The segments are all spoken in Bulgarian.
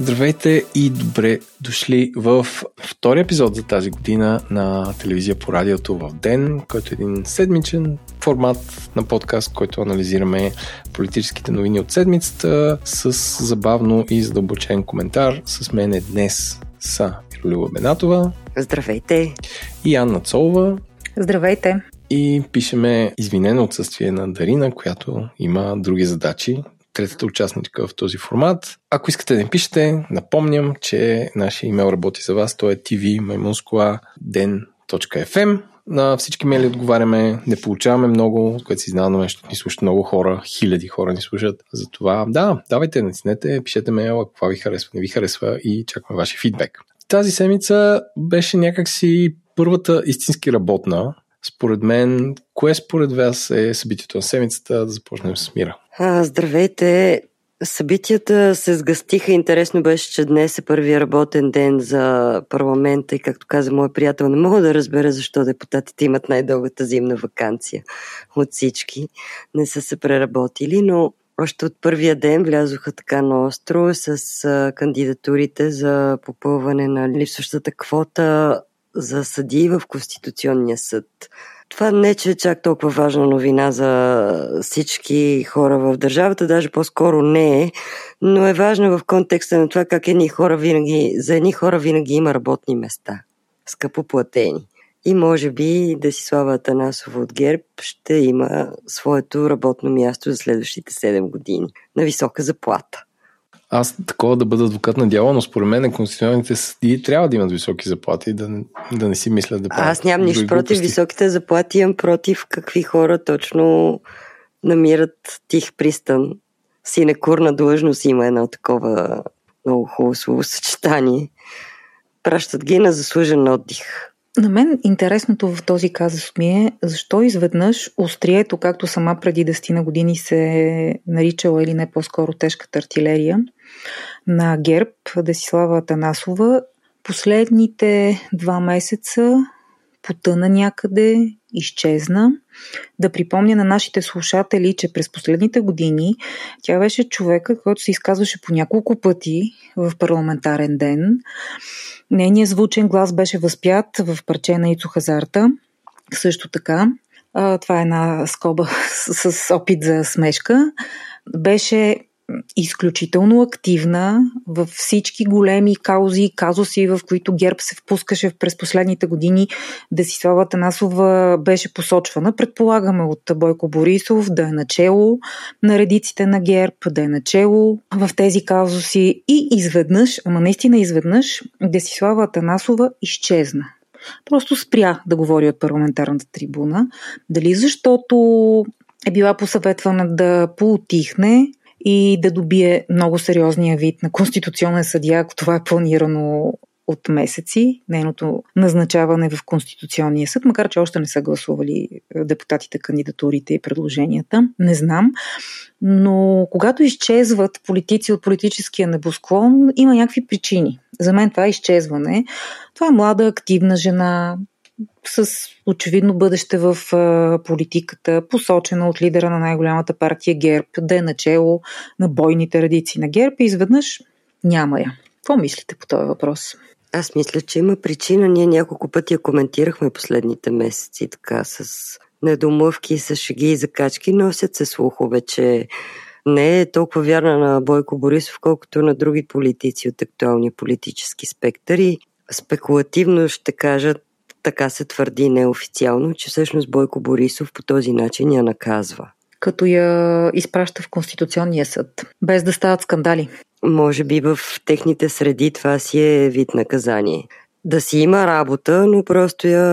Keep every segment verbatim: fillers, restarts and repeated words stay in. Здравейте и добре дошли в втори епизод за тази година на Телевизия по радиото в Ден, който е един седмичен формат на подкаст, който анализираме политическите новини от седмицата с забавно и задълбочен коментар. С мен е днес са Миролюба Бенатова. Здравейте! И Анна Цолова. Здравейте! И пишеме извинено отсъствие на Дарина, която има други задачи. Третата участничка в този формат. Ако искате да ни пишете, напомням, че нашия имейл работи за вас. Той е ти ви маймунскола ден точка еф ем. На всички мейли отговаряме, не получаваме много, което си знаме, защото ни слушат много хора, хиляди хора ни слушат. Затова да, давайте, натиснете, пишете мейла, каква ви харесва, не ви харесва и чакаме вашия фидбек. Тази седмица беше някакси първата истински работна. Според мен, кое според вас е събитието на седмицата? Да започнем с Мира. А, здравейте! Събитията се сгъстиха. Интересно беше, че днес е първият работен ден за парламента и, както каза мой приятел, не мога да разбера защо депутатите имат най-дългата зимна ваканция от всички. Не са се преработили, но още от първия ден влязоха така наостро с кандидатурите за попълване на липсващата квота за съдии в Конституционния съд. Това не че е чак толкова важна новина за всички хора в държавата, даже по-скоро не е, но е важна в контекста на това как едни хора винаги, за едни хора винаги има работни места, скъпо платени. И може би Десислава Атанасова от ГЕРБ ще има своето работно място за следващите седем години на висока заплата. Аз такова да бъда адвокат на дявола, но според мен конституционните съдии трябва да имат високи заплати и да, да не си мислят да правят. Аз нямам нищо против високите заплати, имам против какви хора точно намират тих пристан. Синекурна длъжност има едно такова много хубаво словосъчетание. Пращат ги на заслужен отдих. На мен интересното в този казус ми е защо изведнъж острието, както сама преди десетина години се е наричала или не по-скоро тежката артилерия на ГЕРБ, Десислава Атанасова, последните два месеца потъна някъде, изчезна. Да припомня на нашите слушатели, че през последните години тя беше човека, който се изказваше по няколко пъти в парламентарен ден. Нейният звучен глас беше възпят в парче на Ицо Хазарта. Също така, това е една скоба с, с опит за смешка, беше изключително активна във всички големи каузи и казуси, в които ГЕРБ се впускаше през последните години. Десислава Атанасова беше посочвана, предполагаме, от Бойко Борисов, да е начело на редиците на ГЕРБ, да е начело в тези казуси и изведнъж, ама наистина изведнъж, Десислава Атанасова изчезна. Просто спря да говори от парламентарната трибуна. Дали защото е била посъветвана да поутихне и да добие много сериозния вид на конституционен съдия, ако това е планирано от месеци, нейното назначаване в Конституционния съд, макар че още не са гласували депутатите, кандидатурите и предложенията, не знам. Но когато изчезват политици от политическия небосклон, има някакви причини. За мен това е изчезване. Това е млада, активна жена, с очевидно бъдеще в политиката, посочена от лидера на най-голямата партия ГЕРБ, да е начело на бойните редици на ГЕРБ и изведнъж няма я. Какво мислите по този въпрос? Аз мисля, че има причина. Ние няколко пъти я коментирахме последните месеци, така с недомлъвки, с шеги и закачки. Носят се слухове, че не е толкова вярна на Бойко Борисов, колкото на други политици от актуалния политически спектър. И спекулативно ще кажат, така се твърди неофициално, че всъщност Бойко Борисов по този начин я наказва. Като я изпраща в Конституционния съд, без да стават скандали. Може би в техните среди това си е вид наказание. Да си има работа, но просто я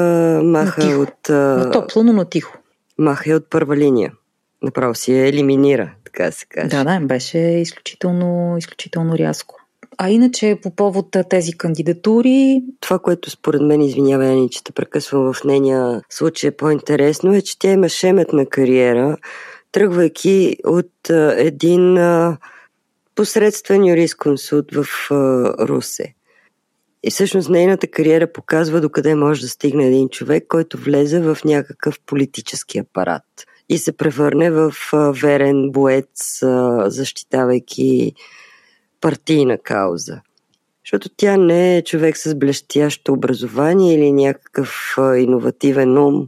маха натихо. От... На топло, но на тихо. Маха я от първа линия. Направо си я елиминира, така се каже. Да, да, беше изключително, изключително рязко. А иначе по повод тези кандидатури... Това, което според мен, извинявай, Ани, че те прекъсвам, в нейния случай по-интересно е, че тя има шеметна кариера, тръгвайки от а, един а, посредствен юрисконсулт в а, Русе. И всъщност нейната кариера показва докъде може да стигне един човек, който влезе в някакъв политически апарат и се превърне в а, верен боец, а, защитавайки партийна кауза. Защото тя не е човек с блещящо образование или някакъв иновативен ум.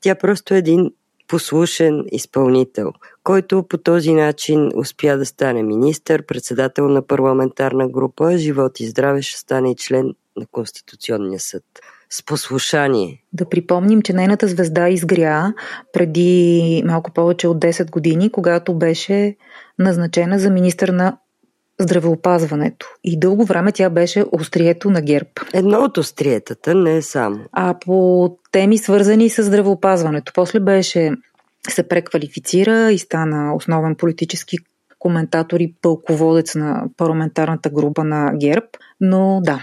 Тя просто е един послушен изпълнител, който по този начин успя да стане министър, председател на парламентарна група, живот и здраве ще стане и член на Конституционния съд. С послушание. Да припомним, че нейната звезда изгря преди малко повече от десет години, когато беше назначена за министър на здравеопазването. И дълго време тя беше острието на ГЕРБ. Едно от остриетата, не само. А по теми, свързани с здравеопазването. После беше, се преквалифицира и стана основен политически коментатор и пълководец на парламентарната група на ГЕРБ. Но да.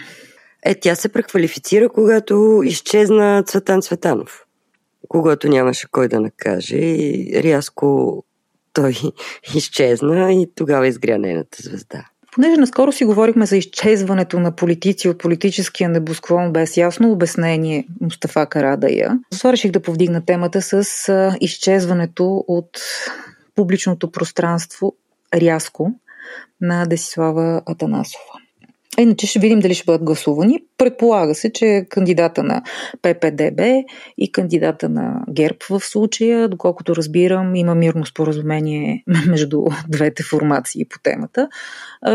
Е, тя се преквалифицира, когато изчезна Цветан Цветанов, когато нямаше кой да накаже и рязко той изчезна и тогава изгря нейната звезда. Понеже наскоро си говорихме за изчезването на политици от политическия небосклон без ясно обяснение Мустафа Карадайъ, реших да повдигна темата с изчезването от публичното пространство рязко на Десислава Атанасова. А иначе ще видим дали ще бъдат гласувани. Предполага се, че кандидата на Пе Пе Де Бе и кандидата на ГЕРБ в случая, доколкото разбирам, има мирно споразумение между двете формации по темата,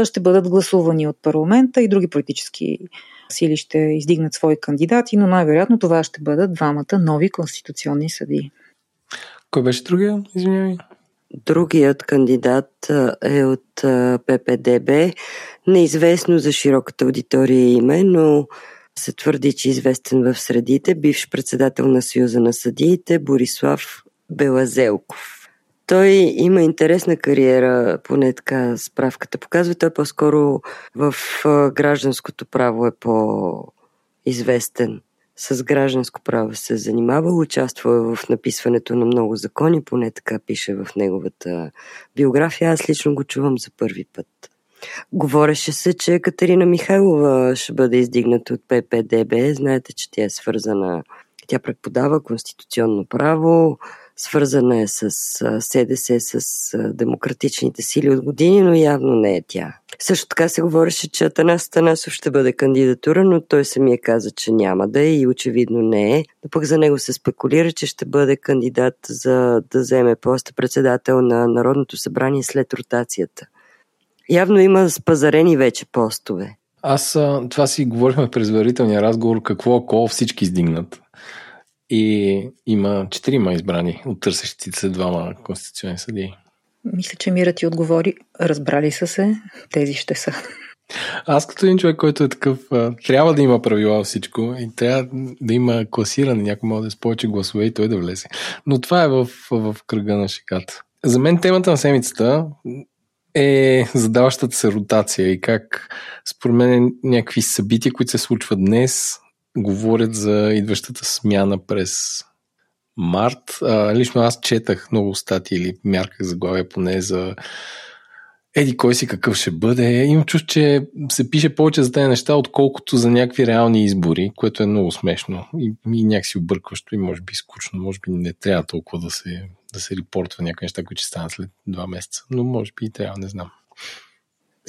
ще бъдат гласувани от парламента и други политически сили ще издигнат свои кандидати, но най-вероятно това ще бъдат двамата нови конституционни съдии. Кой беше другия? Извинявай. Другият кандидат е от Пе Пе Де Бе. Неизвестно за широката аудитория име, но се твърди, че известен в средите, бивш председател на Съюза на съдиите Борислав Белазелков. Той има интересна кариера, поне така справката показва. Той по-скоро в гражданското право е по-известен. С гражданско право се е занимавал, участвал в написването на много закони, поне така пише в неговата биография. Аз лично го чувам за първи път. Говореше се, че Катерина Михайлова ще бъде издигната от Пе Пе Де Бе. Знаете, че тя е свързана, тя преподава конституционно право, свързана е с Се Де Се, с демократичните сили от години, но явно не е тя. Също така се говореше, че Атанас Танасов ще бъде кандидатура, но той самия каза, че няма да е и очевидно не е. Но пък за него се спекулира, че ще бъде кандидат за да вземе поста председател на Народното събрание след ротацията. Явно има спазарени вече постове. Аз това си говорихме през предварителния разговор, какво около всички издигнат. И има четирима избрани от търсещите се двама конституционни съдии. Мисля, че Мира ти отговори, разбрали са се, тези ще са. Аз като един човек, който е такъв, трябва да има правила всичко и трябва да има класиране, някой може да с повече гласове и той да влезе. Но това е в, в кръга на шиката. За мен темата на седмицата е задаващата се ротация и как според мен някакви събития, които се случват днес, говорят за идващата смяна през март. А, лично аз четах много статии или мярках заглавия поне за еди кой си какъв ще бъде. Имам чувство, че се пише повече за тези неща, отколкото за някакви реални избори, което е много смешно и, и някакси объркващо и може би скучно. Може би не трябва толкова да се, да се репортва някакви неща, които ще станат след два месеца, но може би и трябва, не знам.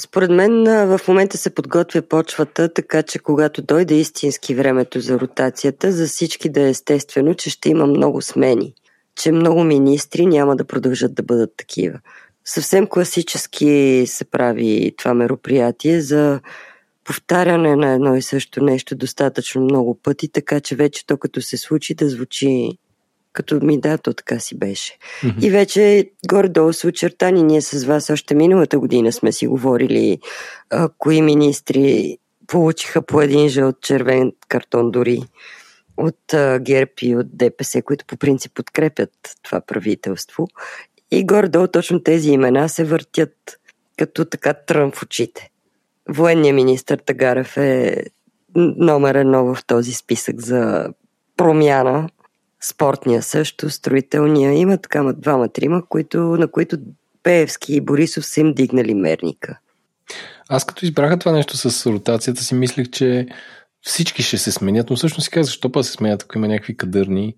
Според мен в момента се подготвя почвата, така че когато дойде истински времето за ротацията, за всички да е естествено, че ще има много смени, че много министри няма да продължат да бъдат такива. Съвсем класически се прави това мероприятие за повтаряне на едно и също нещо достатъчно много пъти, така че вече то като се случи да звучи като ми да, то така си беше. Mm-hmm. И вече горе-долу са очертани. Ние с вас още миналата година сме си говорили а, кои министри получиха по един жълт червен картон дори от а, ГЕРБ и от Де Пе Се, които по принцип подкрепят това правителство. И горе-долу точно тези имена се въртят като така трън в очите. Военният министър Тагарев е номер едно в този списък за промяна. Спортния също, строителния. Има такава двама-трима, които, на които Пеевски и Борисов са им дигнали мерника. Аз като избраха това нещо с ротацията си мислех, че всички ще се сменят, но всъщност си казва, защо па се сменят, ако има някакви кадърни,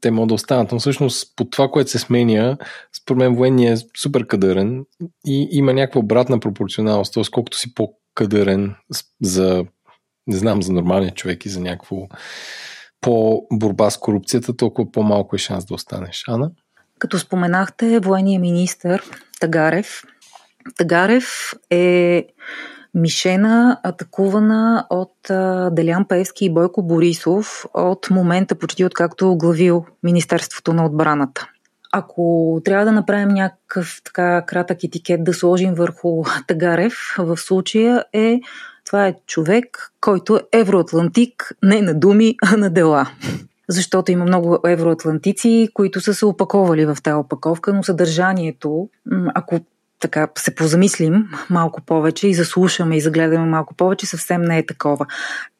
те могат да останат, но всъщност по това, което се сменя, според мен военният е супер кадърен и има някаква обратна пропорционалност, т.е. колкото си по-кадърен за, не знам, за нормалния човек и за някакво по-борба с корупцията, толкова по-малко е шанс да останеш. Ана? Като споменахте, военният министър Тагарев. Тагарев е мишена, атакувана от а, Делян Пеевски и Бойко Борисов от момента, почти откакто оглавил Министерството на отбраната. Ако трябва да направим някакъв така кратък етикет да сложим върху Тагарев, в случая е, това е човек, който е евроатлантик не на думи, а на дела. Защото има много евроатлантици, които са се опаковали в тази опаковка, но съдържанието, ако така се позамислим малко повече и заслушаме и загледаме малко повече, съвсем не е такова.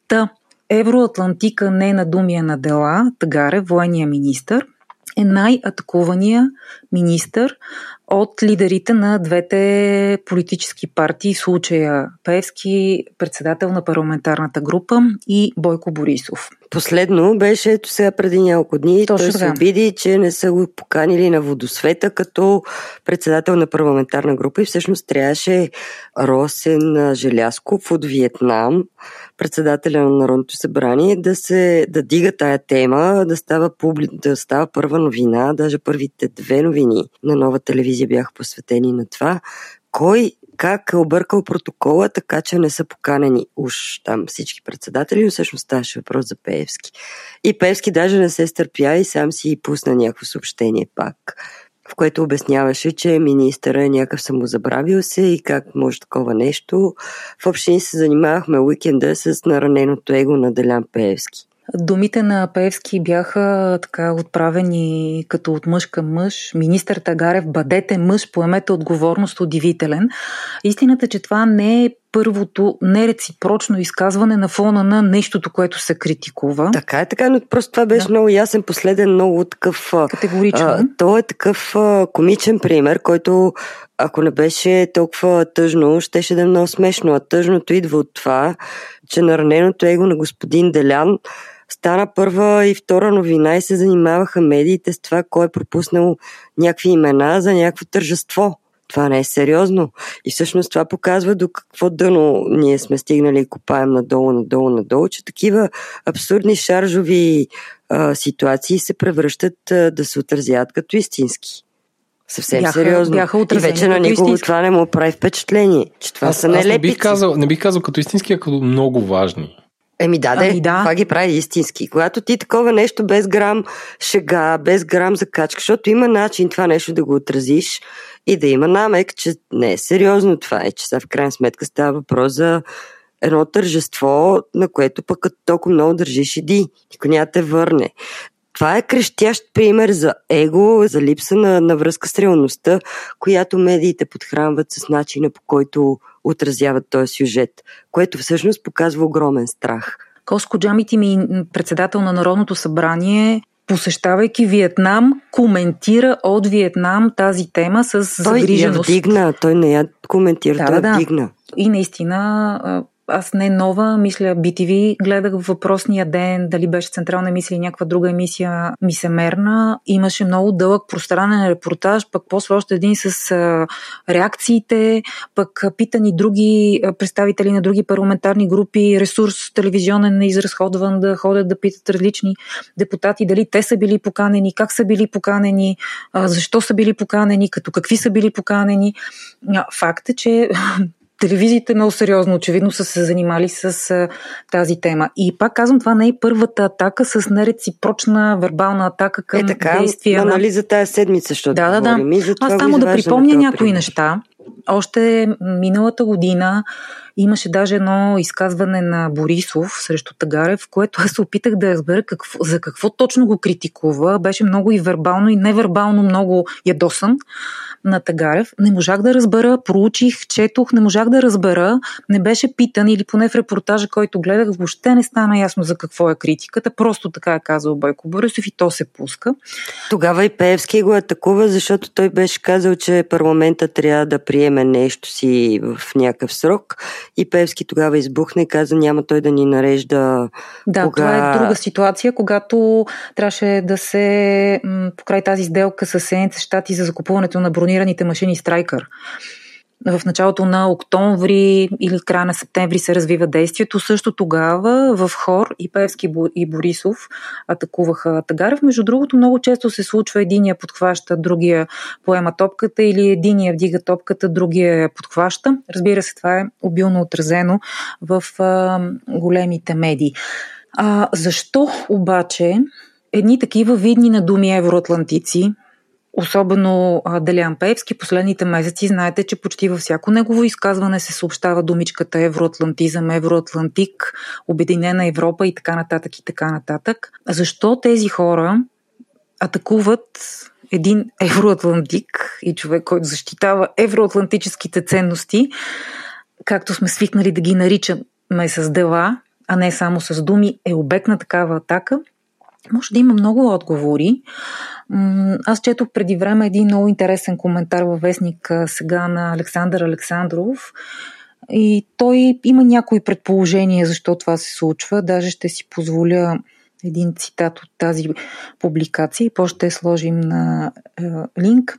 Та, евроатлантика не на думи, а на дела, Тагарев, военния министър, е най-атакувания министър от лидерите на двете политически партии, в случая Пеевски, председател на парламентарната група и Бойко Борисов. Последно беше, ето сега преди няколко дни, той се обиди, че не са го поканили на водосвета като председател на парламентарна група и всъщност трябваше Росен Желязков от Виетнам, председателя на Народното събрание, да се да дига тая тема, да става, публи, да става първа новина, даже първите две новини на Нова телевизия бяха посветени на това. Кой как е объркал протокола, така че не са поканени уж там всички председатели, но всъщност ставаше въпрос за Пеевски. И Пеевски даже не се стърпя и сам си пусна някакво съобщение пак, в което обясняваше, че министъра е някакъв самозабравил се и как може такова нещо. Въобще ни се занимавахме уикенда с нараненото его на Делян Пеевски. Думите на Пеевски бяха така отправени като от мъж към мъж. Министър Тагарев, бъдете мъж, поемете отговорност, удивителен. Истината, че това не е първото нереципрочно изказване на фона на нещото, което се критикува. Така е, така, но просто това беше да. много ясен, последен, много такъв... Категоричен. А, то е такъв а, комичен пример, който ако не беше толкова тъжно, щеше да е много смешно. А тъжното идва от това, че нараненото его на господин Делян стана първа и втора новина и се занимаваха медиите с това, кой е пропуснал някакви имена за някакво тържество. Това не е сериозно. И всъщност това показва до какво дъно ние сме стигнали и копаем надолу, надолу, надолу, че такива абсурдни шаржови а, ситуации се превръщат а, да се отразят като истински. Съвсем бяха, сериозно. Бяха и вече на никого това не му прави впечатление, че това аз, са нелепици. Аз не бих казал, не бих казал като истински, а като много важни. Еми да, ами да, това ги прави истински. Когато ти такова нещо без грам шега, без грам закачка, защото има начин това нещо да го отразиш и да има намек, че не е сериозно това е, че сега в крайна сметка става въпрос за едно тържество, на което пък като толкова много държиш иди, никой няма те върне. Това е крещящ пример за его, за липса на, на връзка с реалността, която медиите подхранват с начина, по който отразяват този сюжет, което всъщност показва огромен страх. Коско Джамити ми, председател на Народното събрание, посещавайки Виетнам, коментира от Виетнам тази тема с загриженост. Той я вдигна, той не я коментира, да, той да. вдигна. И наистина... Аз не нова, мисля, би ти ви гледах въпросния ден, дали беше централна емисия или някаква друга емисия мисемерна. Имаше много дълъг пространен репортаж, пък после още един с а, реакциите, пък питани други а, представители на други парламентарни групи, ресурс телевизионен неизразходван да ходят да питат различни депутати, дали те са били поканени, как са били поканени, а, защо са били поканени, като какви са били поканени. А, факт е, че... Телевизиите много сериозно, очевидно, са се занимали с а, тази тема. И пак казвам, това не е първата атака с нереципрочна вербална атака към е, така, действия. Е, нали за тая седмица, защото да, да, говорим. Да. И аз само да припомня някои пример. неща. Още миналата година имаше даже едно изказване на Борисов срещу Тагарев, в което аз се опитах да разбера какво, за какво точно го критикува. Беше много и вербално, и невербално много ядосан на Тагарев. Не можах да разбера, проучих, четох, не можах да разбера, не беше питан или поне в репортажа, който гледах, въобще не стана ясно за какво е критиката. Просто така е казал Бойко Борисов и то се пуска. Тогава и Пеевски го атакува, защото той беше казал, че парламента трябва да приеме нещо си в някакъв срок и Пеевски тогава избухна и каза, няма той да ни нарежда. Да, кога... това е друга ситуация, когато трябваше да се м- покрай тази сделка с Съединените щати за закупуването на бронираните машини Страйкър. В началото на октомври или края на септември се развива действието. Също тогава в хор и Пеевски и Борисов атакуваха Тагарев. Между другото, много често се случва единия подхваща, другия поема топката или единия вдига топката, другия подхваща. Разбира се, това е обилно отразено в а, големите медии. А, защо обаче едни такива видни на думи евроатлантици, особено Делян Пеевски, последните месеци, знаете, че почти във всяко негово изказване се съобщава думичката евроатлантизъм, евроатлантик, обединена Европа и така нататък и така нататък. Защо тези хора атакуват един евроатлантик и човек, който защитава евроатлантическите ценности, както сме свикнали да ги наричаме с дела, а не само с думи, е обект на такава атака? Може да има много отговори. Аз четох преди време един много интересен коментар във вестник сега на Александър Александров и той има някои предположения защо това се случва. Даже ще си позволя един цитат от тази публикация и после ще сложим на е, линк.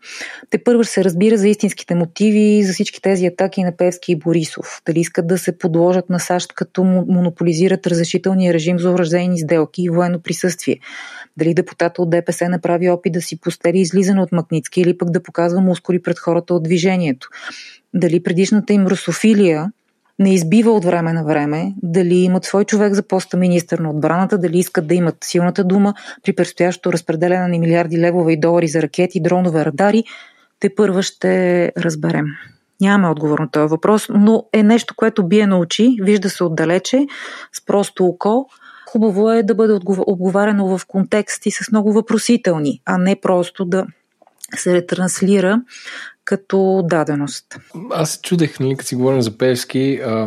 Те първо се разбира за истинските мотиви за всички тези атаки на Пеевски и Борисов. Дали искат да се подложат на САЩ, като монополизират разрешителния режим за оръжейни сделки и военно присъствие. Дали депутата от Д П С направи опит да си постели излизане от Магнитски или пък да показва мускули пред хората от движението. Дали предишната им русофилия не избива от време на време, дали имат свой човек за поста министър на отбраната, дали искат да имат силната дума при предстоящото разпределение на милиарди левове и долари за ракети, дронове, радари, те първа ще разберем. Нямаме отговор на този въпрос, но е нещо, което бие на очи, вижда се отдалече, с просто око. Хубаво е да бъде обговарено в контекст и с много въпросителни, а не просто да се ретранслира като даденост. Аз се чудех, нали, като си говорим за Пеевски, а,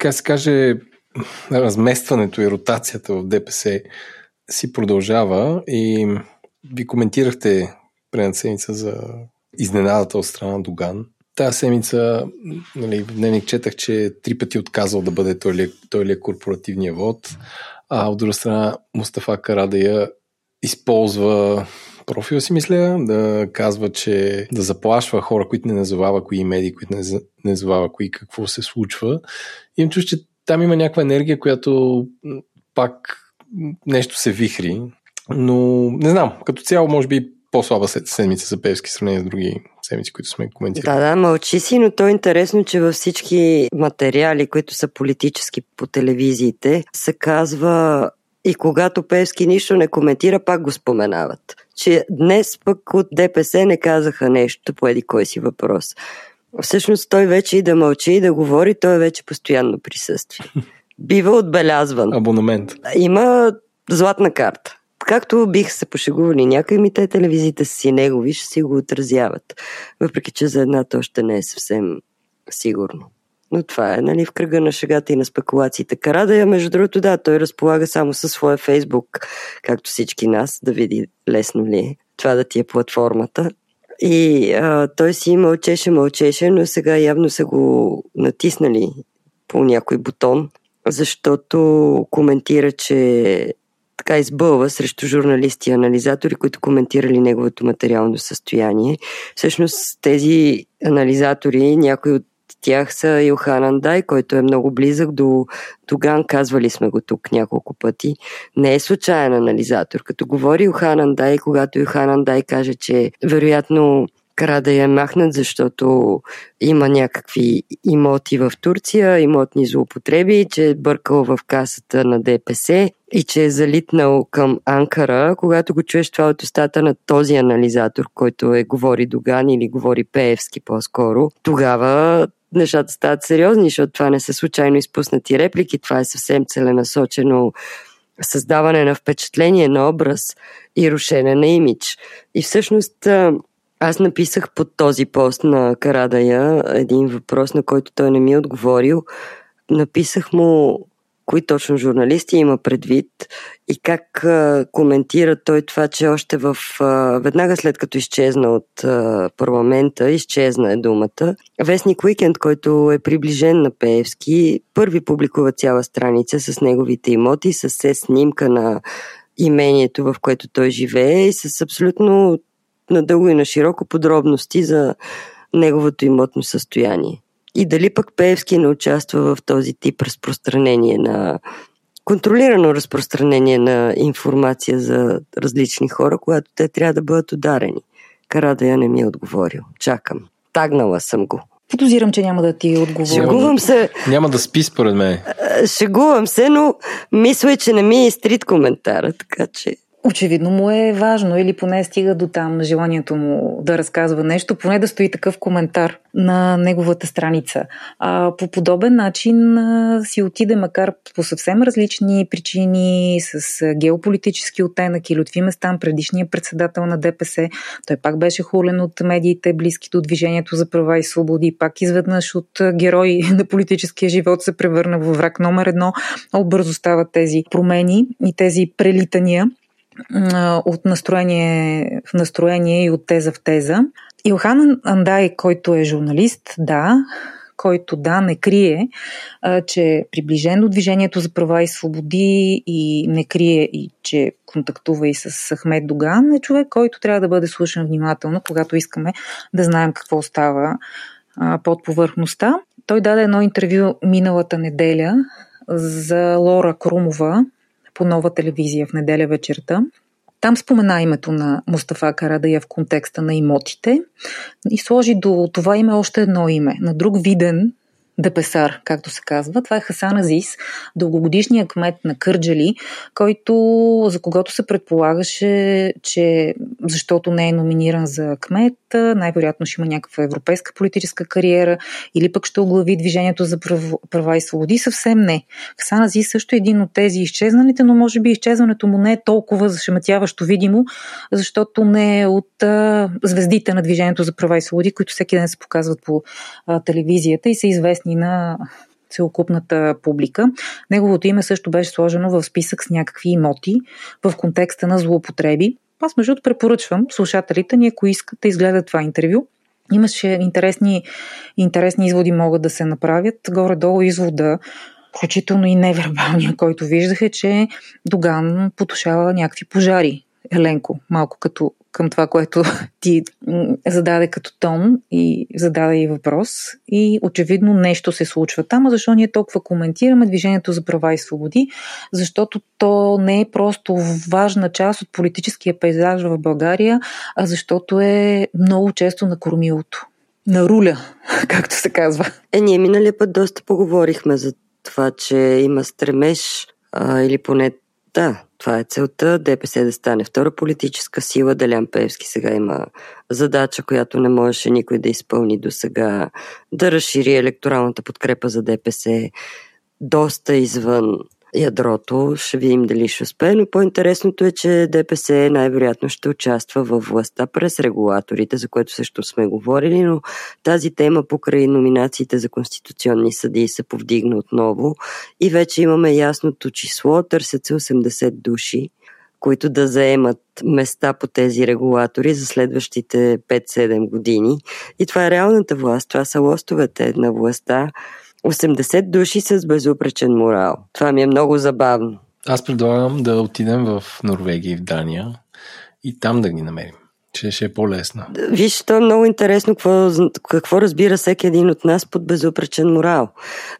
как се каже, разместването и ротацията в Д П С си продължава и ви коментирахте предната седмица за изненадата от страна Доган. Тази седмица, нали, в дневник четах, че три пъти отказал да бъде той ли, той ли е корпоративния вод, а от друга страна Мустафа Карадайъ използва профил, си мисля, да казва, че да заплашва хора, които не назовава кои медии, които не назовава кои какво се случва. Имам чувство, че там има някаква енергия, която пак нещо се вихри, но не знам, като цяло може би по-слаба седмица за Пеевски в сравнение с други седмици, които сме коментирали. Да, да, мълчи си, но то е интересно, че във всички материали, които са политически по телевизиите, се казва и когато Пеевски нищо не коментира, пак го споменават. Че днес пък от Д П С не казаха нещо по еди кой си въпрос. Всъщност той вече и да мълчи, и да говори, той вече постоянно присъства. Бива отбелязван. Абонамент. Има златна карта. Както биха се пошегували някои, ми те телевизиите си негови ще си го отразяват. Въпреки че за едната още не е съвсем сигурно. Но това е, нали, в кръга на шегата и на спекулациите. Карадайъ, между другото, да, той разполага само със своя Фейсбук, както всички нас, да види лесно ли е това да ти е платформата. И а, той си мълчеше, мълчеше, но сега явно са го натиснали по някой бутон, защото коментира, че така избълва срещу журналисти и анализатори, които коментирали неговото материално състояние. Всъщност тези анализатори, някои от тях са Йохан Андай, който е много близък до Доган. Казвали сме го тук няколко пъти. Не е случайен анализатор. Като говори Йохан Андай, когато Йохан Андай каже, че вероятно Карадайъ е махнат, защото има някакви имоти в Турция, имотни злоупотреби, че е бъркал в касата на Д П С и че е залитнал към Анкара. Когато го чуеш това от устата на този анализатор, който е говори Доган или говори Пеевски по-скоро, тогава нещата стават сериозни, защото това не са случайно изпуснати реплики, това е съвсем целенасочено създаване на впечатление, на образ и рушене на имидж. И всъщност аз написах под този пост на Карадайъ един въпрос, на който той не ми е отговорил. Написах му кои точно журналисти има предвид и как а, коментира той това, че още в а, веднага след като изчезна от а, парламента, изчезна е думата, вестник Уикенд, който е приближен на Пеевски, първи публикува цяла страница с неговите имоти, с се снимка на имението, в което той живее и с абсолютно надълго и на широко подробности за неговото имотно състояние. И дали пък Пеевски не участва в този тип разпространение на контролирано разпространение на информация за различни хора, когато те трябва да бъдат ударени. Карадайъ не ми е отговорил. Чакам. Тагнала съм го. Подозирам, че няма да ти отговоря. Шегувам се. Няма да спи според мен. Шегувам се, но мисля, че не ми е изтрит коментара, така че... Очевидно му е важно или поне стига до там желанието му да разказва нещо, поне да стои такъв коментар на неговата страница. А по подобен начин а, си отиде, макар по съвсем различни причини, с геополитически оттенък и Лютви Местан, предишният председател на Д П С. Той пак беше хулен от медиите, близки до Движението за права и свободи. Пак изведнъж от герой на политическия живот се превърна във враг номер едно. Много бързо стават тези промени и тези прелитания от настроение в настроение и от теза в теза. Йохан Андай, който е журналист, да, който да не крие, че приближен до Движението за права и свободи и не крие и че контактува и с Ахмед Доган, е човек, който трябва да бъде слушан внимателно, когато искаме да знаем какво става под повърхността. Той даде едно интервю миналата неделя за Лора Крумова по Нова телевизия в неделя вечерта. Там спомена името на Мустафа Карадайъ в контекста на имотите и сложи до това име още едно име на друг виден депесар, както се казва. Това е Хасан Азиз, дългогодишният кмет на Кърджали, който, за когото се предполагаше, че защото не е номиниран за кмет, най-вероятно ще има някаква европейска политическа кариера или пък ще оглави Движението за права и свободи. Съвсем не. Хасан Азиз също е един от тези изчезналите, но може би изчезването му не е толкова зашеметяващо видимо, защото не е от а, звездите на Движението за права и свободи, които всеки ден се показват по а, телевизията и са известни на целокупната публика. Неговото име също беше сложено в списък с някакви имоти в контекста на злоупотреби. Аз между другото препоръчвам слушателите ни, ако искат да изгледат това интервю. Имаше интересни, интересни изводи могат да се направят. Горе-долу извода, включително и невербалния, който виждах, че Доган потушава някакви пожари. Еленко, малко като към това, което ти зададе като тон и зададе и въпрос. И очевидно нещо се случва там, а защо ние толкова коментираме Движението за права и свободи? Защото то не е просто важна част от политическия пейзаж в България, а защото е много често на кормилото. На руля, както се казва. Е, ние миналия път доста поговорихме за това, че има стремеж а, или поне да, това е целта, Д П С да стане втора политическа сила. Делян Пеевски сега има задача, която не можеше никой да изпълни до сега, да разшири електоралната подкрепа за Д П С доста извън ядрото. Ще видим дали ще успее, но по-интересното е, че Д П С най-вероятно ще участва във властта през регулаторите, за което също сме говорили, но тази тема покрай номинациите за конституционни съдии се повдигна отново и вече имаме ясното число, търсят се осемдесет души, които да заемат места по тези регулатори за следващите пет-седем години. И това е реалната власт, това са лостовете на властта, осемдесет души с безупречен морал. Това ми е много забавно. Аз предлагам да отидем в Норвегия и в Дания и там да ги намерим. Ще, ще е по-лесно. Виж, то е много интересно какво, какво разбира всеки един от нас под безупречен морал.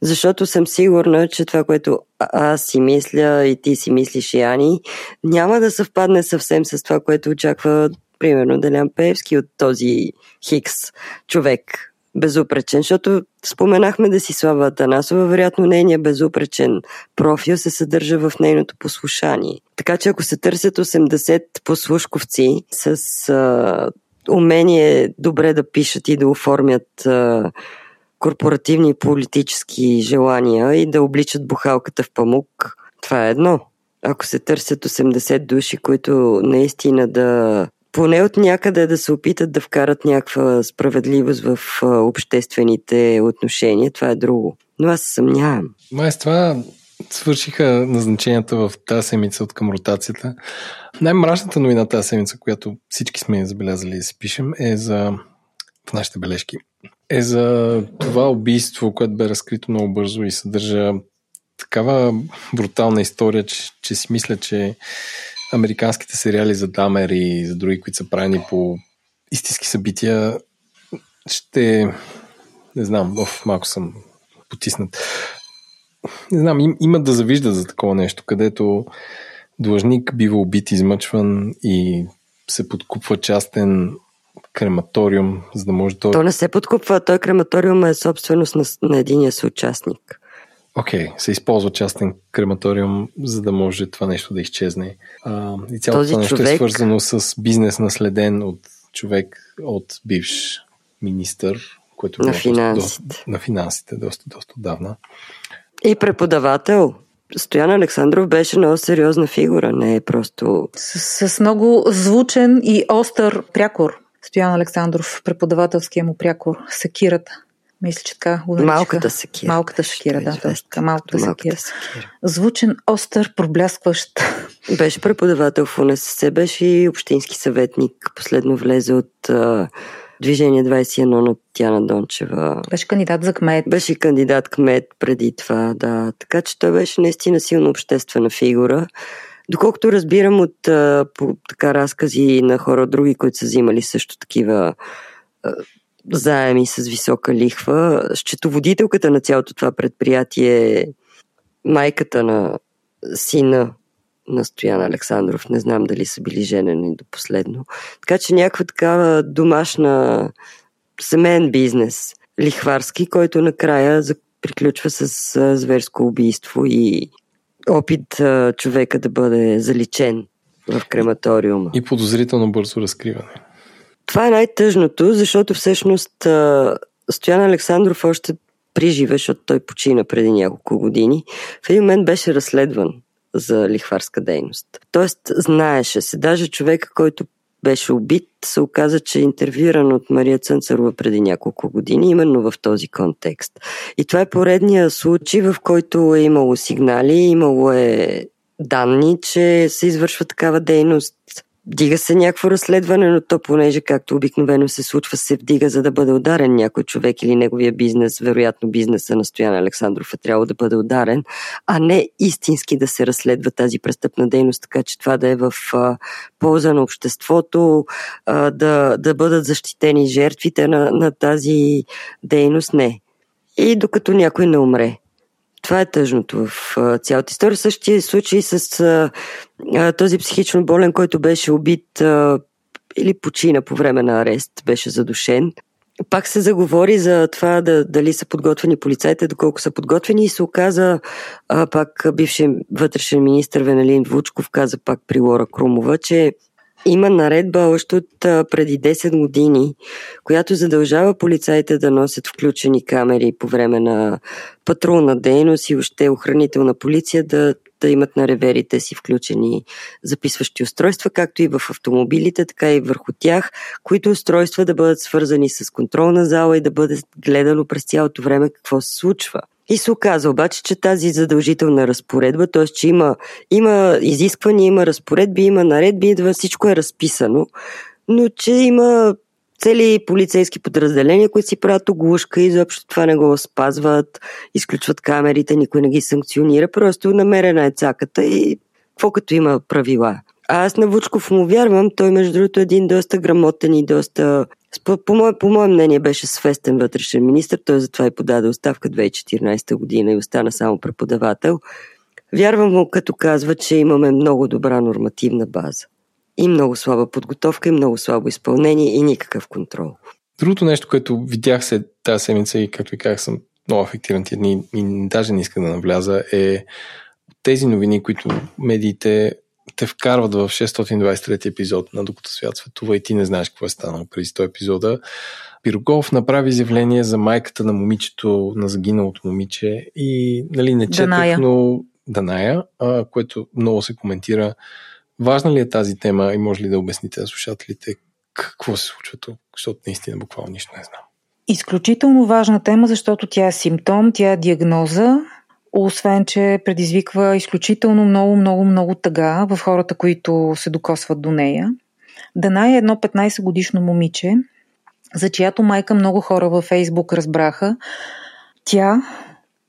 Защото съм сигурна, че това, което аз си мисля и ти си мислиш, и Ани, няма да съвпадне съвсем с това, което очаква, примерно, Делян Пеевски от този Хикс човек. Безупречен, защото споменахме Десислава Атанасова, вероятно нейният безупречен профил се съдържа в нейното послушание. Така че ако се търсят осемдесет послушковци с а, умение добре да пишат и да оформят а, корпоративни политически желания и да обличат бухалката в памук, това е едно. Ако се търсят осемдесет души, които наистина да... поне от някъде да се опитат да вкарат някаква справедливост в обществените отношения. Това е друго. Но аз съмнявам. Май с това свършиха назначенията в тази седмица от към ротацията. Най-мрачната новина тази седмица, която всички сме забелязали и си пишем, е за в нашите бележки. Е за това убийство, което бе разкрито много бързо и съдържа такава брутална история, че, че си мисля, че американските сериали за Дамер и за други, които са правени по истински събития, ще... Не знам, оф, малко съм потиснат. Не знам, им, има да завиждат за такова нещо, където длъжник бива убит, измъчван и се подкупва частен крематориум, за да може той... То не се подкупва, той крематориум е собственост на, на единия съучастник. Окей, okay, се използва частен крематориум, за да може това нещо да изчезне. А, и цялото това нещо човек... е свързано с бизнес наследен от човек, от бивш министър, който на финансите. Доста, на финансите, доста, доста отдавна. И преподавател. Стоян Александров беше много сериозна фигура, не е просто... С, с много звучен и остър прякор. Стоян Александров, преподавателския му прякор, секирата. Мисля, че така го наричаха. Малката секира. Малката секира, да. Малката, малката секира. секира. Звучен, остър, пробляскващ. Беше преподавател в УНСС, беше и общински съветник. Последно влезе от а, Движение двадесет и едно на Тяна Дончева. Беше кандидат за кмет. Беше кандидат кмет преди това, да. Така че той беше наистина силно обществена фигура. Доколкото разбирам от а, по, така разкази на хора от други, които са взимали също такива... А, заеми с висока лихва. Счетоводителката на цялото това предприятие е майката на сина на Стоян Александров. Не знам дали са били женени до последно. Така че някаква такава домашна семейен бизнес лихварски, който накрая приключва с зверско убийство и опит човека да бъде заличен в крематориума. И подозрително бързо разкриване. Това е най-тъжното, защото всъщност Стоян Александров още приживе, защото той почина преди няколко години. В един момент беше разследван за лихварска дейност. Тоест, знаеше се. Даже човека, който беше убит, се оказа, че е интервюиран от Мария Ценцарова преди няколко години, именно в този контекст. И това е поредния случай, в който е имало сигнали, имало е данни, че се извършва такава дейност. Вдига се някакво разследване, но то, понеже, както обикновено се случва, се вдига, за да бъде ударен някой човек или неговия бизнес, вероятно бизнеса на Стоян Александров е трябвало да бъде ударен, а не истински да се разследва тази престъпна дейност, така че това да е в а, полза на обществото, а, да, да бъдат защитени жертвите на, на тази дейност, не. И докато някой не умре. Това е тъжното в цялата история. Същия случай с а, а, този психично болен, който беше убит а, или почина по време на арест, беше задушен. Пак се заговори за това да, дали са подготвени полицаите, доколко са подготвени и се оказа а, пак бившият вътрешен министър Венелин Вучков каза пак при Лора Крумова, че има наредба още от а, преди десет години, която задължава полицаите да носят включени камери по време на патрулна дейност и още охранителна полиция да, да имат на реверите си включени записващи устройства, както и в автомобилите, така и върху тях, които устройства да бъдат свързани с контролна зала и да бъде гледано през цялото време какво се случва. И се оказа обаче, че тази задължителна разпоредба, т.е. че има, има изисквания, има разпоредби, има наредби, всичко е разписано, но че има цели полицейски подразделения, които си правят оглушка и заобщо това не го спазват, изключват камерите, никой не ги санкционира, просто намерена е цаката и какво като има правила. А аз на Вучков му вярвам, той между другото е един доста грамотен и доста... По мое, по мое мнение беше свестен вътрешен министър, той затова и подаде оставка две хиляди и четиринадесета година и остана само преподавател. Вярвам му, като казва, че имаме много добра нормативна база. И много слаба подготовка, и много слабо изпълнение, и никакъв контрол. Другото нещо, което видях се тази седмица и както ви казах съм много афектиран тия дни и даже не иска да навляза, е тези новини, които медиите те вкарват в шестстотин двадесет и трети епизод на Докато свят светува и ти не знаеш какво е станало преди сто епизода. Пирогов направи изявление за майката на момичето, на загиналото момиче и нали, не четах, но Даная, а, което много се коментира. Важна ли е тази тема и може ли да обясните на слушателите какво се случва тук, защото наистина буквално нищо не знам. Изключително важна тема, защото тя е симптом, тя е диагноза, освен че предизвиква изключително много, много, много тъга в хората, които се докосват до нея. Дана е едно петнайсет годишно момиче, за чиято майка много хора във Фейсбук разбраха. Тя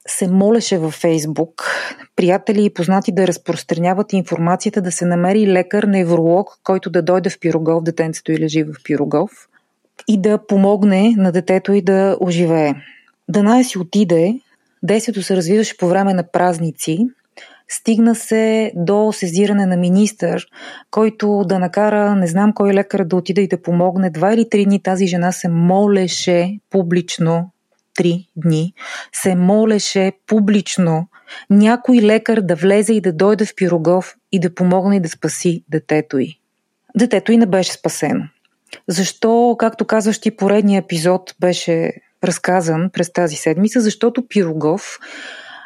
се молеше във Фейсбук приятели и познати да разпространяват информацията, да се намери лекар, невролог, който да дойде в Пирогов, детенцето ѝ лежи в Пирогов, и да помогне на детето ѝ да оживее. Дана си отиде, действието се развиваше по време на празници, стигна се до сезиране на министър, който да накара не знам кой лекар да отиде и да помогне. Два или три дни тази жена се молеше публично, три дни, се молеше публично някой лекар да влезе и да дойде в Пирогов и да помогне и да спаси детето й. Детето й не беше спасено. Защо, както казваш ти, поредния епизод беше разказан през тази седмица? Защото Пирогов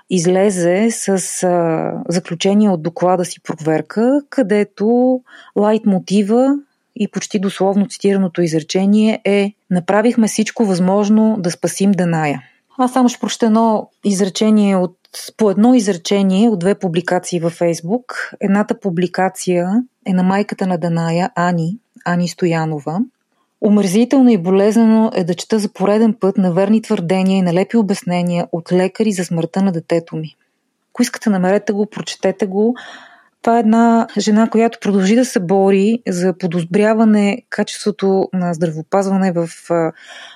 излезе с а, заключение от доклада си проверка, където лайт мотива и почти дословно цитираното изречение е: направихме всичко възможно да спасим Даная. Аз само ще прочета едно изречение от, по едно изречение от две публикации във Фейсбук. Едната публикация е на майката на Даная, Ани, Ани Стоянова. Омерзително и болезнено е да чета за пореден път неверни твърдения и нелепи обяснения от лекари за смъртта на детето ми. Ако искате, намерете го, прочетете го. Това е една жена, която продължи да се бори за подобряване качеството на здравеопазване в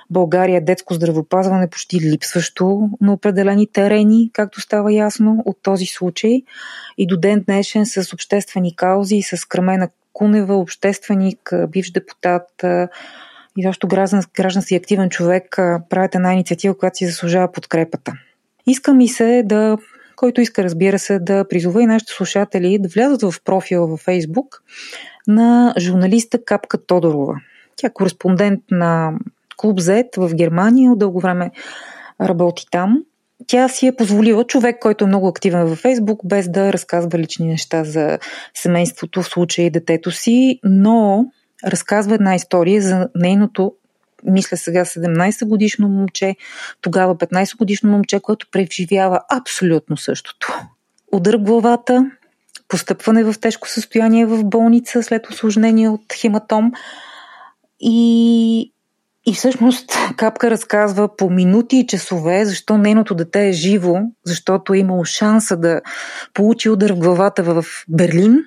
България. Детско здравеопазване почти липсващо на определени терени, както става ясно от този случай. И до ден днешен с обществени каузи, с Кремена Кунева, общественик, бивш депутат и също граждански активен човек, правят една инициатива, която си заслужава подкрепата. Иска ми се да, който иска, разбира се, да призова и нашите слушатели да влязат в профила във Фейсбук на журналиста Капка Тодорова. Тя е кореспондент на Клуб Зет в Германия, от дълго време работи там. Тя си е позволила, човек, който е много активен във Фейсбук, без да разказва лични неща за семейството, в случая детето си, но разказва една история за нейното, мисля сега, седемнайсет годишно момче, тогава петнайсет годишно момче, което преживява абсолютно същото. Удар в главата, постъпване в тежко състояние в болница след осложнение от хематом и... И всъщност Капка разказва по минути и часове защо нейното дете е живо, защото е имало шанса да получи удар в главата в Берлин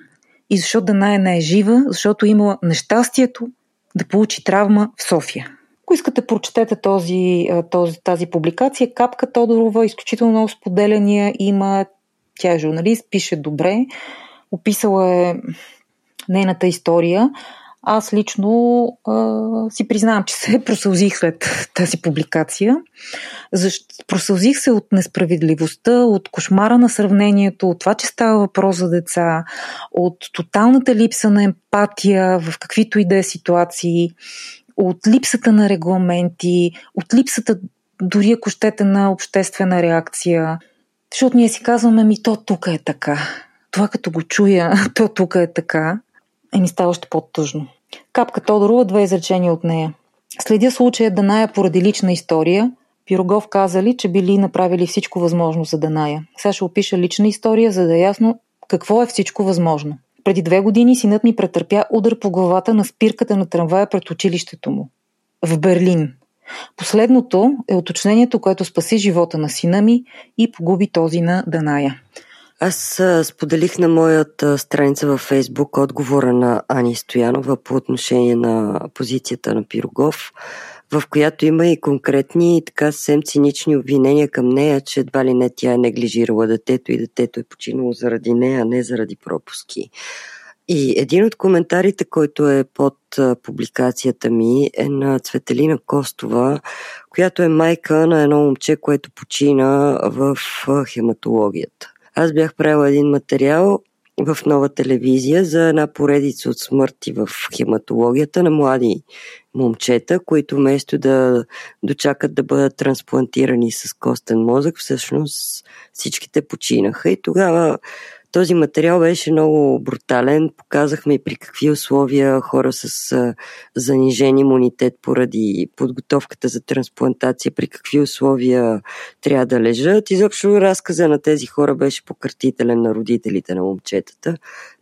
и защо Даная не е жива, защото е имала нещастието да получи травма в София. Ако искате, прочетете този, този, тази публикация. Капка Тодорова, изключително много споделяния има. Тя е журналист, пише добре, описала е нейната история. Аз лично а, си признавам, че се просълзих след тази публикация. Защо? Просълзих се от несправедливостта, от кошмара на сравнението, от това, че става въпрос за деца, от тоталната липса на емпатия в каквито и да е ситуации, от липсата на регламенти, от липсата дори ако щете на обществена реакция. Защото ние си казваме, ми то тук е така. Това като го чуя, то тук е така. И ми става още по-тъжно. Капка Тодорова, две изречения от нея. Следя случая Даная поради лична история. Пирогов казали, че били направили всичко възможно за Даная. Сега ще опиша лична история, за да е ясно какво е всичко възможно. Преди две години синът ми претърпя удар по главата на спирката на трамвая пред училището му. В Берлин. Последното е уточнението, което спаси живота на сина ми и погуби този на Даная. Аз споделих на моята страница във Фейсбук отговора на Ани Стоянова по отношение на позицията на Пирогов, в която има и конкретни и така съвсем цинични обвинения към нея, че едва ли не тя е неглижирала детето и детето е починало заради нея, а не заради пропуски. И един от коментарите, който е под публикацията ми, е на Цветелина Костова, която е майка на едно момче, което почина в хематологията. Аз бях правила един материал в Нова телевизия за една поредица от смърти в хематологията на млади момчета, които вместо да дочакат да бъдат трансплантирани с костен мозък, всъщност всичките починаха. И тогава Този материал беше много брутален. Показахме и при какви условия хора с занижен имунитет поради подготовката за трансплантация, при какви условия трябва да лежат. Изобщо разказа на тези хора беше покъртителен на родителите на момчетата.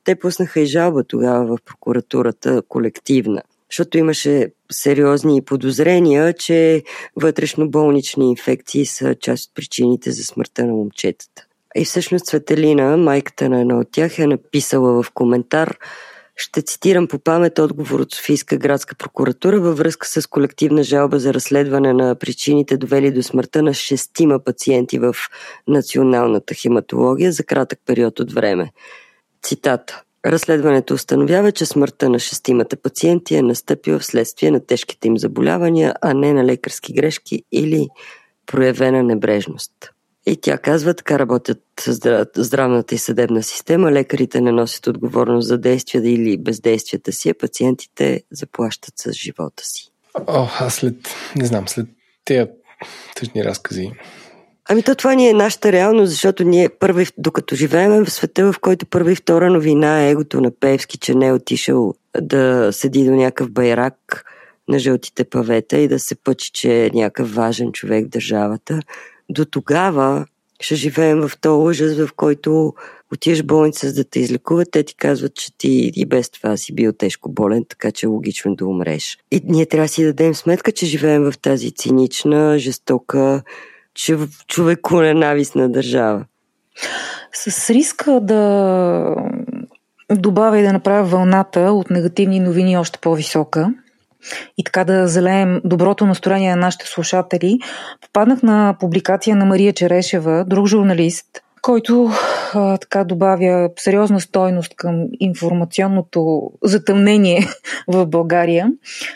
Те пуснаха и жалба тогава в прокуратурата колективна, защото имаше сериозни подозрения, че вътрешноболнични инфекции са част от причините за смъртта на момчетата. И всъщност Цветелина, майката на едно от тях, е написала в коментар, ще цитирам по памет отговор от Софийска градска прокуратура във връзка с колективна жалба за разследване на причините, довели до смъртта на шестима пациенти в националната хематология за кратък период от време. Цитата. Разследването установява, че смъртта на шестимата пациенти е настъпила вследствие на тежките им заболявания, а не на лекарски грешки или проявена небрежност. И тя казва, така работят здравната и съдебна система, лекарите не носят отговорност за действията или бездействията си, а пациентите заплащат с живота си. О, аз след, не знам, след тези тъжни разкази. Ами то това ни е нашата реалност, защото ние първи, докато живеем в света, в който първа и втора новина е егото на Пеевски, че не е отишъл да седи до някакъв байрак на жълтите павета и да се пъчи, че е някакъв важен човек в държавата. До тогава ще живеем в този ужас, в който отиваш в болница, за да те излекуват. Те ти казват, че ти и без това си бил тежко болен, така че е логично да умреш. И ние трябва да си дадем сметка, че живеем в тази цинична, жестока, човеконенавистна държава. С риска да добавя и да направя вълната от негативни новини още по-висока и така да залеем доброто настроение на нашите слушатели, попаднах на публикация на Мария Черешева, друг журналист, който а, така добавя сериозна стойност към информационното затъмнение в България.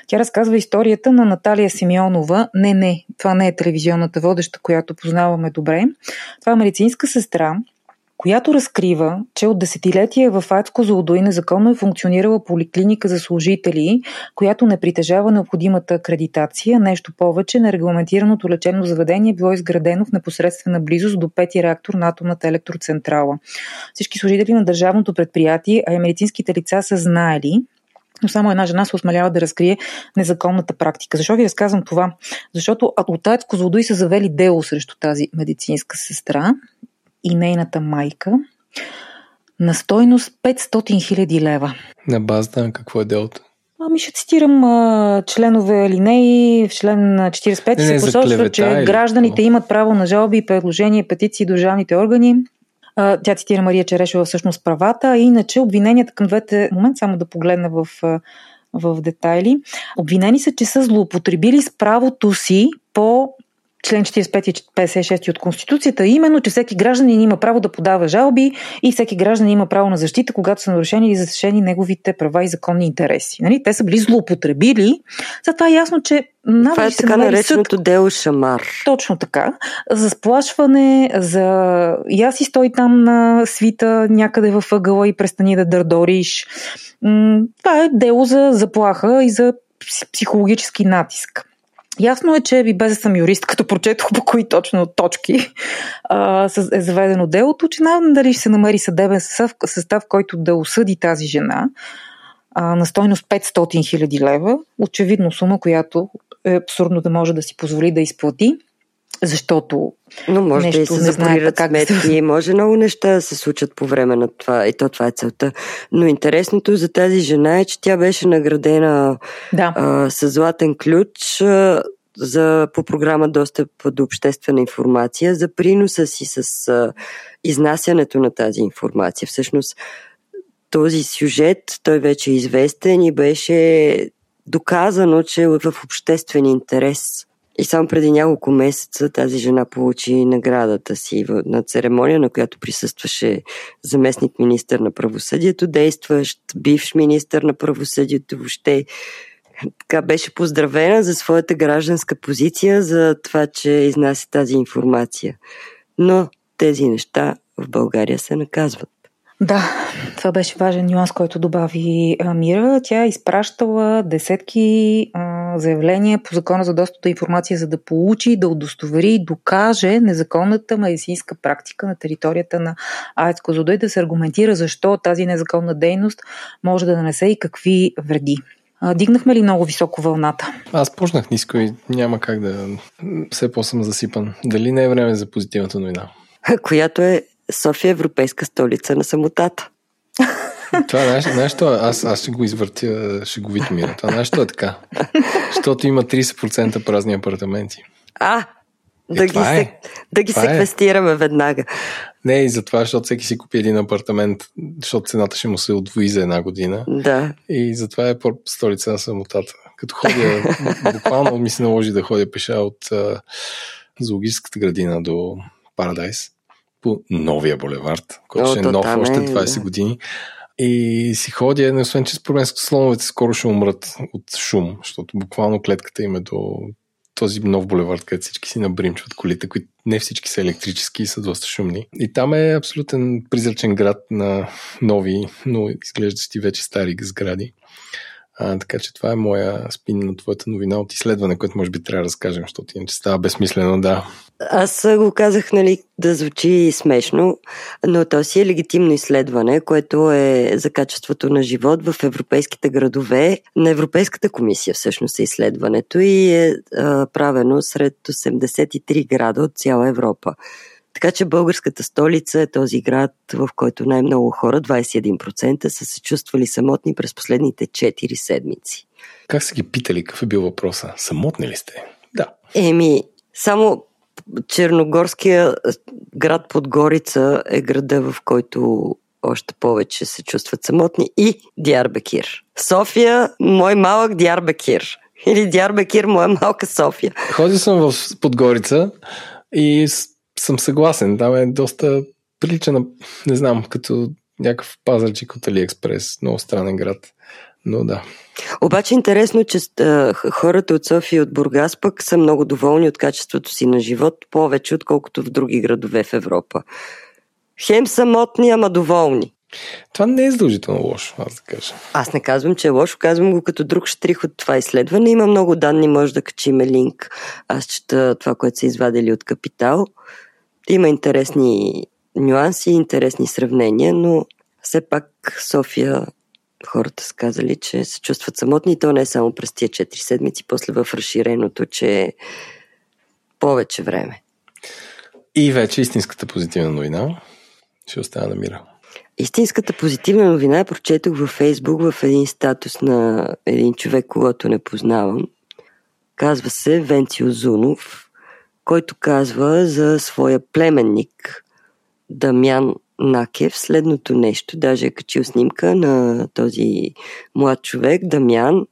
Тя разказва историята на Наталия Симеонова. Не, не, това не е телевизионната водеща, която познаваме добре. Това е медицинска сестра, която разкрива, че от десетилетия в Айтско Злодой незаконно е функционирала поликлиника за служители, която не притежава необходимата акредитация. Нещо повече, нерегламентираното лечебно заведение било изградено в непосредствена близост до пети реактор на атомната електроцентрала. Всички служители на държавното предприятие, а и медицинските лица са знаели, но само една жена се осмелява да разкрие незаконната практика. Защо ви разказвам това? Защото от Айтско Злодой са завели дело срещу тази медицинска сестра и нейната майка на стойност петстотин хиляди лева. На базата на какво е делото? Ами ще цитирам а, членове линеи, в член четиридесет и пет не, не, се посочва, че или... гражданите имат право на жалби, предложения, петиции до държавните органи. А, тя цитира Мария Черешева всъщност правата, а иначе обвиненията към двете... Момент само да погледна в, в детайли. Обвинени са, че са злоупотребили с правото си по... член четиридесет и пет и петдесет и шест от Конституцията, именно, че всеки гражданин има право да подава жалби и всеки гражданин има право на защита, когато са нарушени или застрашени неговите права и законни интереси. Нали? Те са били злоупотребили. Затова е ясно, че навече това е така нареченото дело Шамар. Точно така. За сплашване, за я си стой там на свита някъде във ъгъла и престани да дърдориш. Това е дело за заплаха и за психологически натиск. Ясно е, че и без да съм юрист, като прочетох по кои точно точки а, е заведено делото, че дали ще се намери съдебен състав, състав който да осъди тази жена а, на стойност петстотин хиляди лева. Очевидно сума, която е абсурдно да може да си позволи да изплати, защото но може нещо да и се запорират сметки, може много неща да се случат по време на това и то това е целта. Но интересното за тази жена е, че тя беше наградена да. а, с златен ключ а, за, по програма Достъп до обществена информация за приноса си с а, изнасянето на тази информация. Всъщност този сюжет, той вече е известен и беше доказано, че е в обществен интерес. И само преди няколко месеца тази жена получи наградата си на церемония, на която присъстваше заместник министър на правосъдието, действащ бивш министър на правосъдието, въобще така беше поздравена за своята гражданска позиция, за това, че изнася тази информация. Но тези неща в България се наказват. Да, това беше важен нюанс, който добави Мира. Тя изпращала десетки а, заявление по Закона за достъп до информация, за да получи, да удостовери и докаже незаконната медицинска практика на територията на АЕЦ Козлодуй, да се аргументира защо тази незаконна дейност може да нанесе и какви вреди. Дигнахме ли много високо вълната? Аз почнах ниско и няма как да... Все по-съм засипан. Дали не е време за позитивната новина? Която е София, европейска столица на самотата. Това нещо, нещо аз, аз ще го извъртя, ще го витмира. Това нещо е така. Защото има трийсет процента празни апартаменти. А, е, да, ги се, е. да ги това секвестираме е. веднага. Не, и затова, защото всеки си купи един апартамент, защото цената ще му се удвои за една година. Да. И затова е столица на самотата. Като ходя, буквално ми се наложи да ходя пеша от а, зоологическата градина до Парадайс по новия булевард, който ще е нов още двайсет да. години. И си ходя, освен че с проблем с слоновете скоро ще умрат от шум, защото буквално клетката им е до този нов булевард, където всички си набримчват колите, които не всички са електрически и са доста шумни. И там е абсолютен призрачен град на нови, но изглеждащи вече стари сгради. А, така че това е моя спин на твоята новина от изследване, което може би трябва да разкажем, защото иначе става безсмислено, да. Аз го казах, нали, да звучи смешно, но то си е легитимно изследване, което е за качеството на живот в европейските градове. На Европейската комисия всъщност е изследването и е а, правено сред осемдесет и три града от цяла Европа. Така че българската столица е този град, в който най-много хора, двайсет и един процента, са се чувствали самотни през последните четири седмици. Как са ги питали? Какъв е бил въпроса? Самотни ли сте? Да. Еми, само черногорския град Подгорица е града, в който още повече се чувстват самотни, и Диарбекир. София, мой малък Диарбекир. Или Диарбекир, моя малка София. Ходил съм в Подгорица и съм съгласен, там е доста прилича на, не знам, като някакъв пазарчик от Алиекспрес, много странен град, но да. Обаче интересно, че хората от София и от Бургас пък са много доволни от качеството си на живот, повече отколкото в други градове в Европа. Хем самотни, ама доволни. Това не е задължително лошо, аз да кажа. Аз не казвам, че е лошо, казвам го като друг штрих от това изследване. Има много данни, може да качиме линк. Аз чета това, което са извадили от Капитал. Има интересни нюанси, интересни сравнения, но все пак София, хората са казали, че се чувстват самотни, и то не е само през тия четири седмици, после в разширеното, че е повече време. И вече истинската позитивна новина ще остана на мира. Истинската позитивна новина прочетох във Фейсбук в един статус на един човек, когото не познавам. Казва се Венцио Зонов, който казва за своя племенник Дамян Накев следното нещо. Даже е качил снимка на този млад човек, Дамян,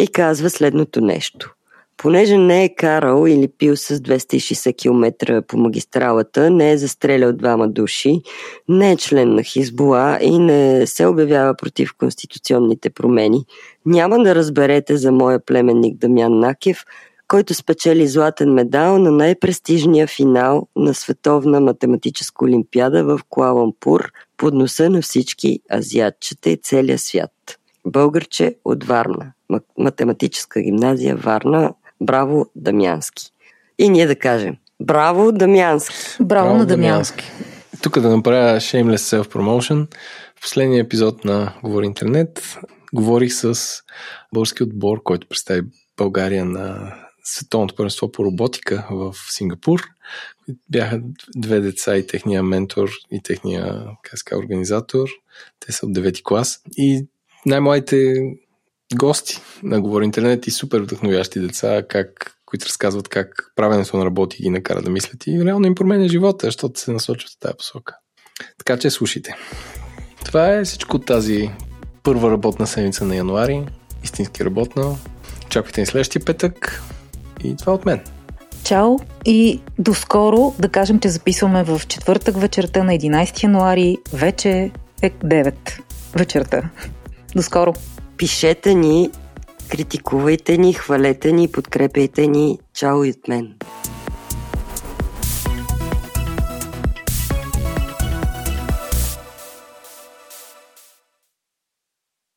и казва следното нещо. Понеже не е карал или пил с двеста и шейсет километра по магистралата, не е застрелял двама души, не е член на Хизбула и не се обявява против конституционните промени, няма да разберете за моя племенник Дамян Накев, който спечели златен медал на най-престижния финал на Световна математическа олимпиада в Куала-Лумпур, под носа на всички азиатчета и целия свят. Българче от Варна, математическа гимназия Варна. Браво, Дамянски. И ние да кажем, браво, Дамянски. Браво, браво на Дамянски. Дамянски. Тук да направя shameless self-promotion. В последния епизод на Говори Интернет говорих с български отбор, който представи България на Световното първенство по роботика в Сингапур. Бяха две деца и техния ментор и техния казка, организатор. Те са от девети клас. И най-младите гости на Говори Интернет и супер вдъхновящи деца, как, които разказват как правенето на работи ги накара да мислят и реално им променя живота, защото се насочват в тази посока. Така че слушайте. Това е всичко от тази първа работна седмица на януари. Истински работна. Чакайте ни следващия петък. И това от мен. Чао и до скоро. Да кажем, че записваме в четвъртък вечерта на единайсети януари. Вече е девет вечерта. До скоро. Пишете ни, критикувайте ни, хвалете ни, подкрепяйте ни. Чао и от мен.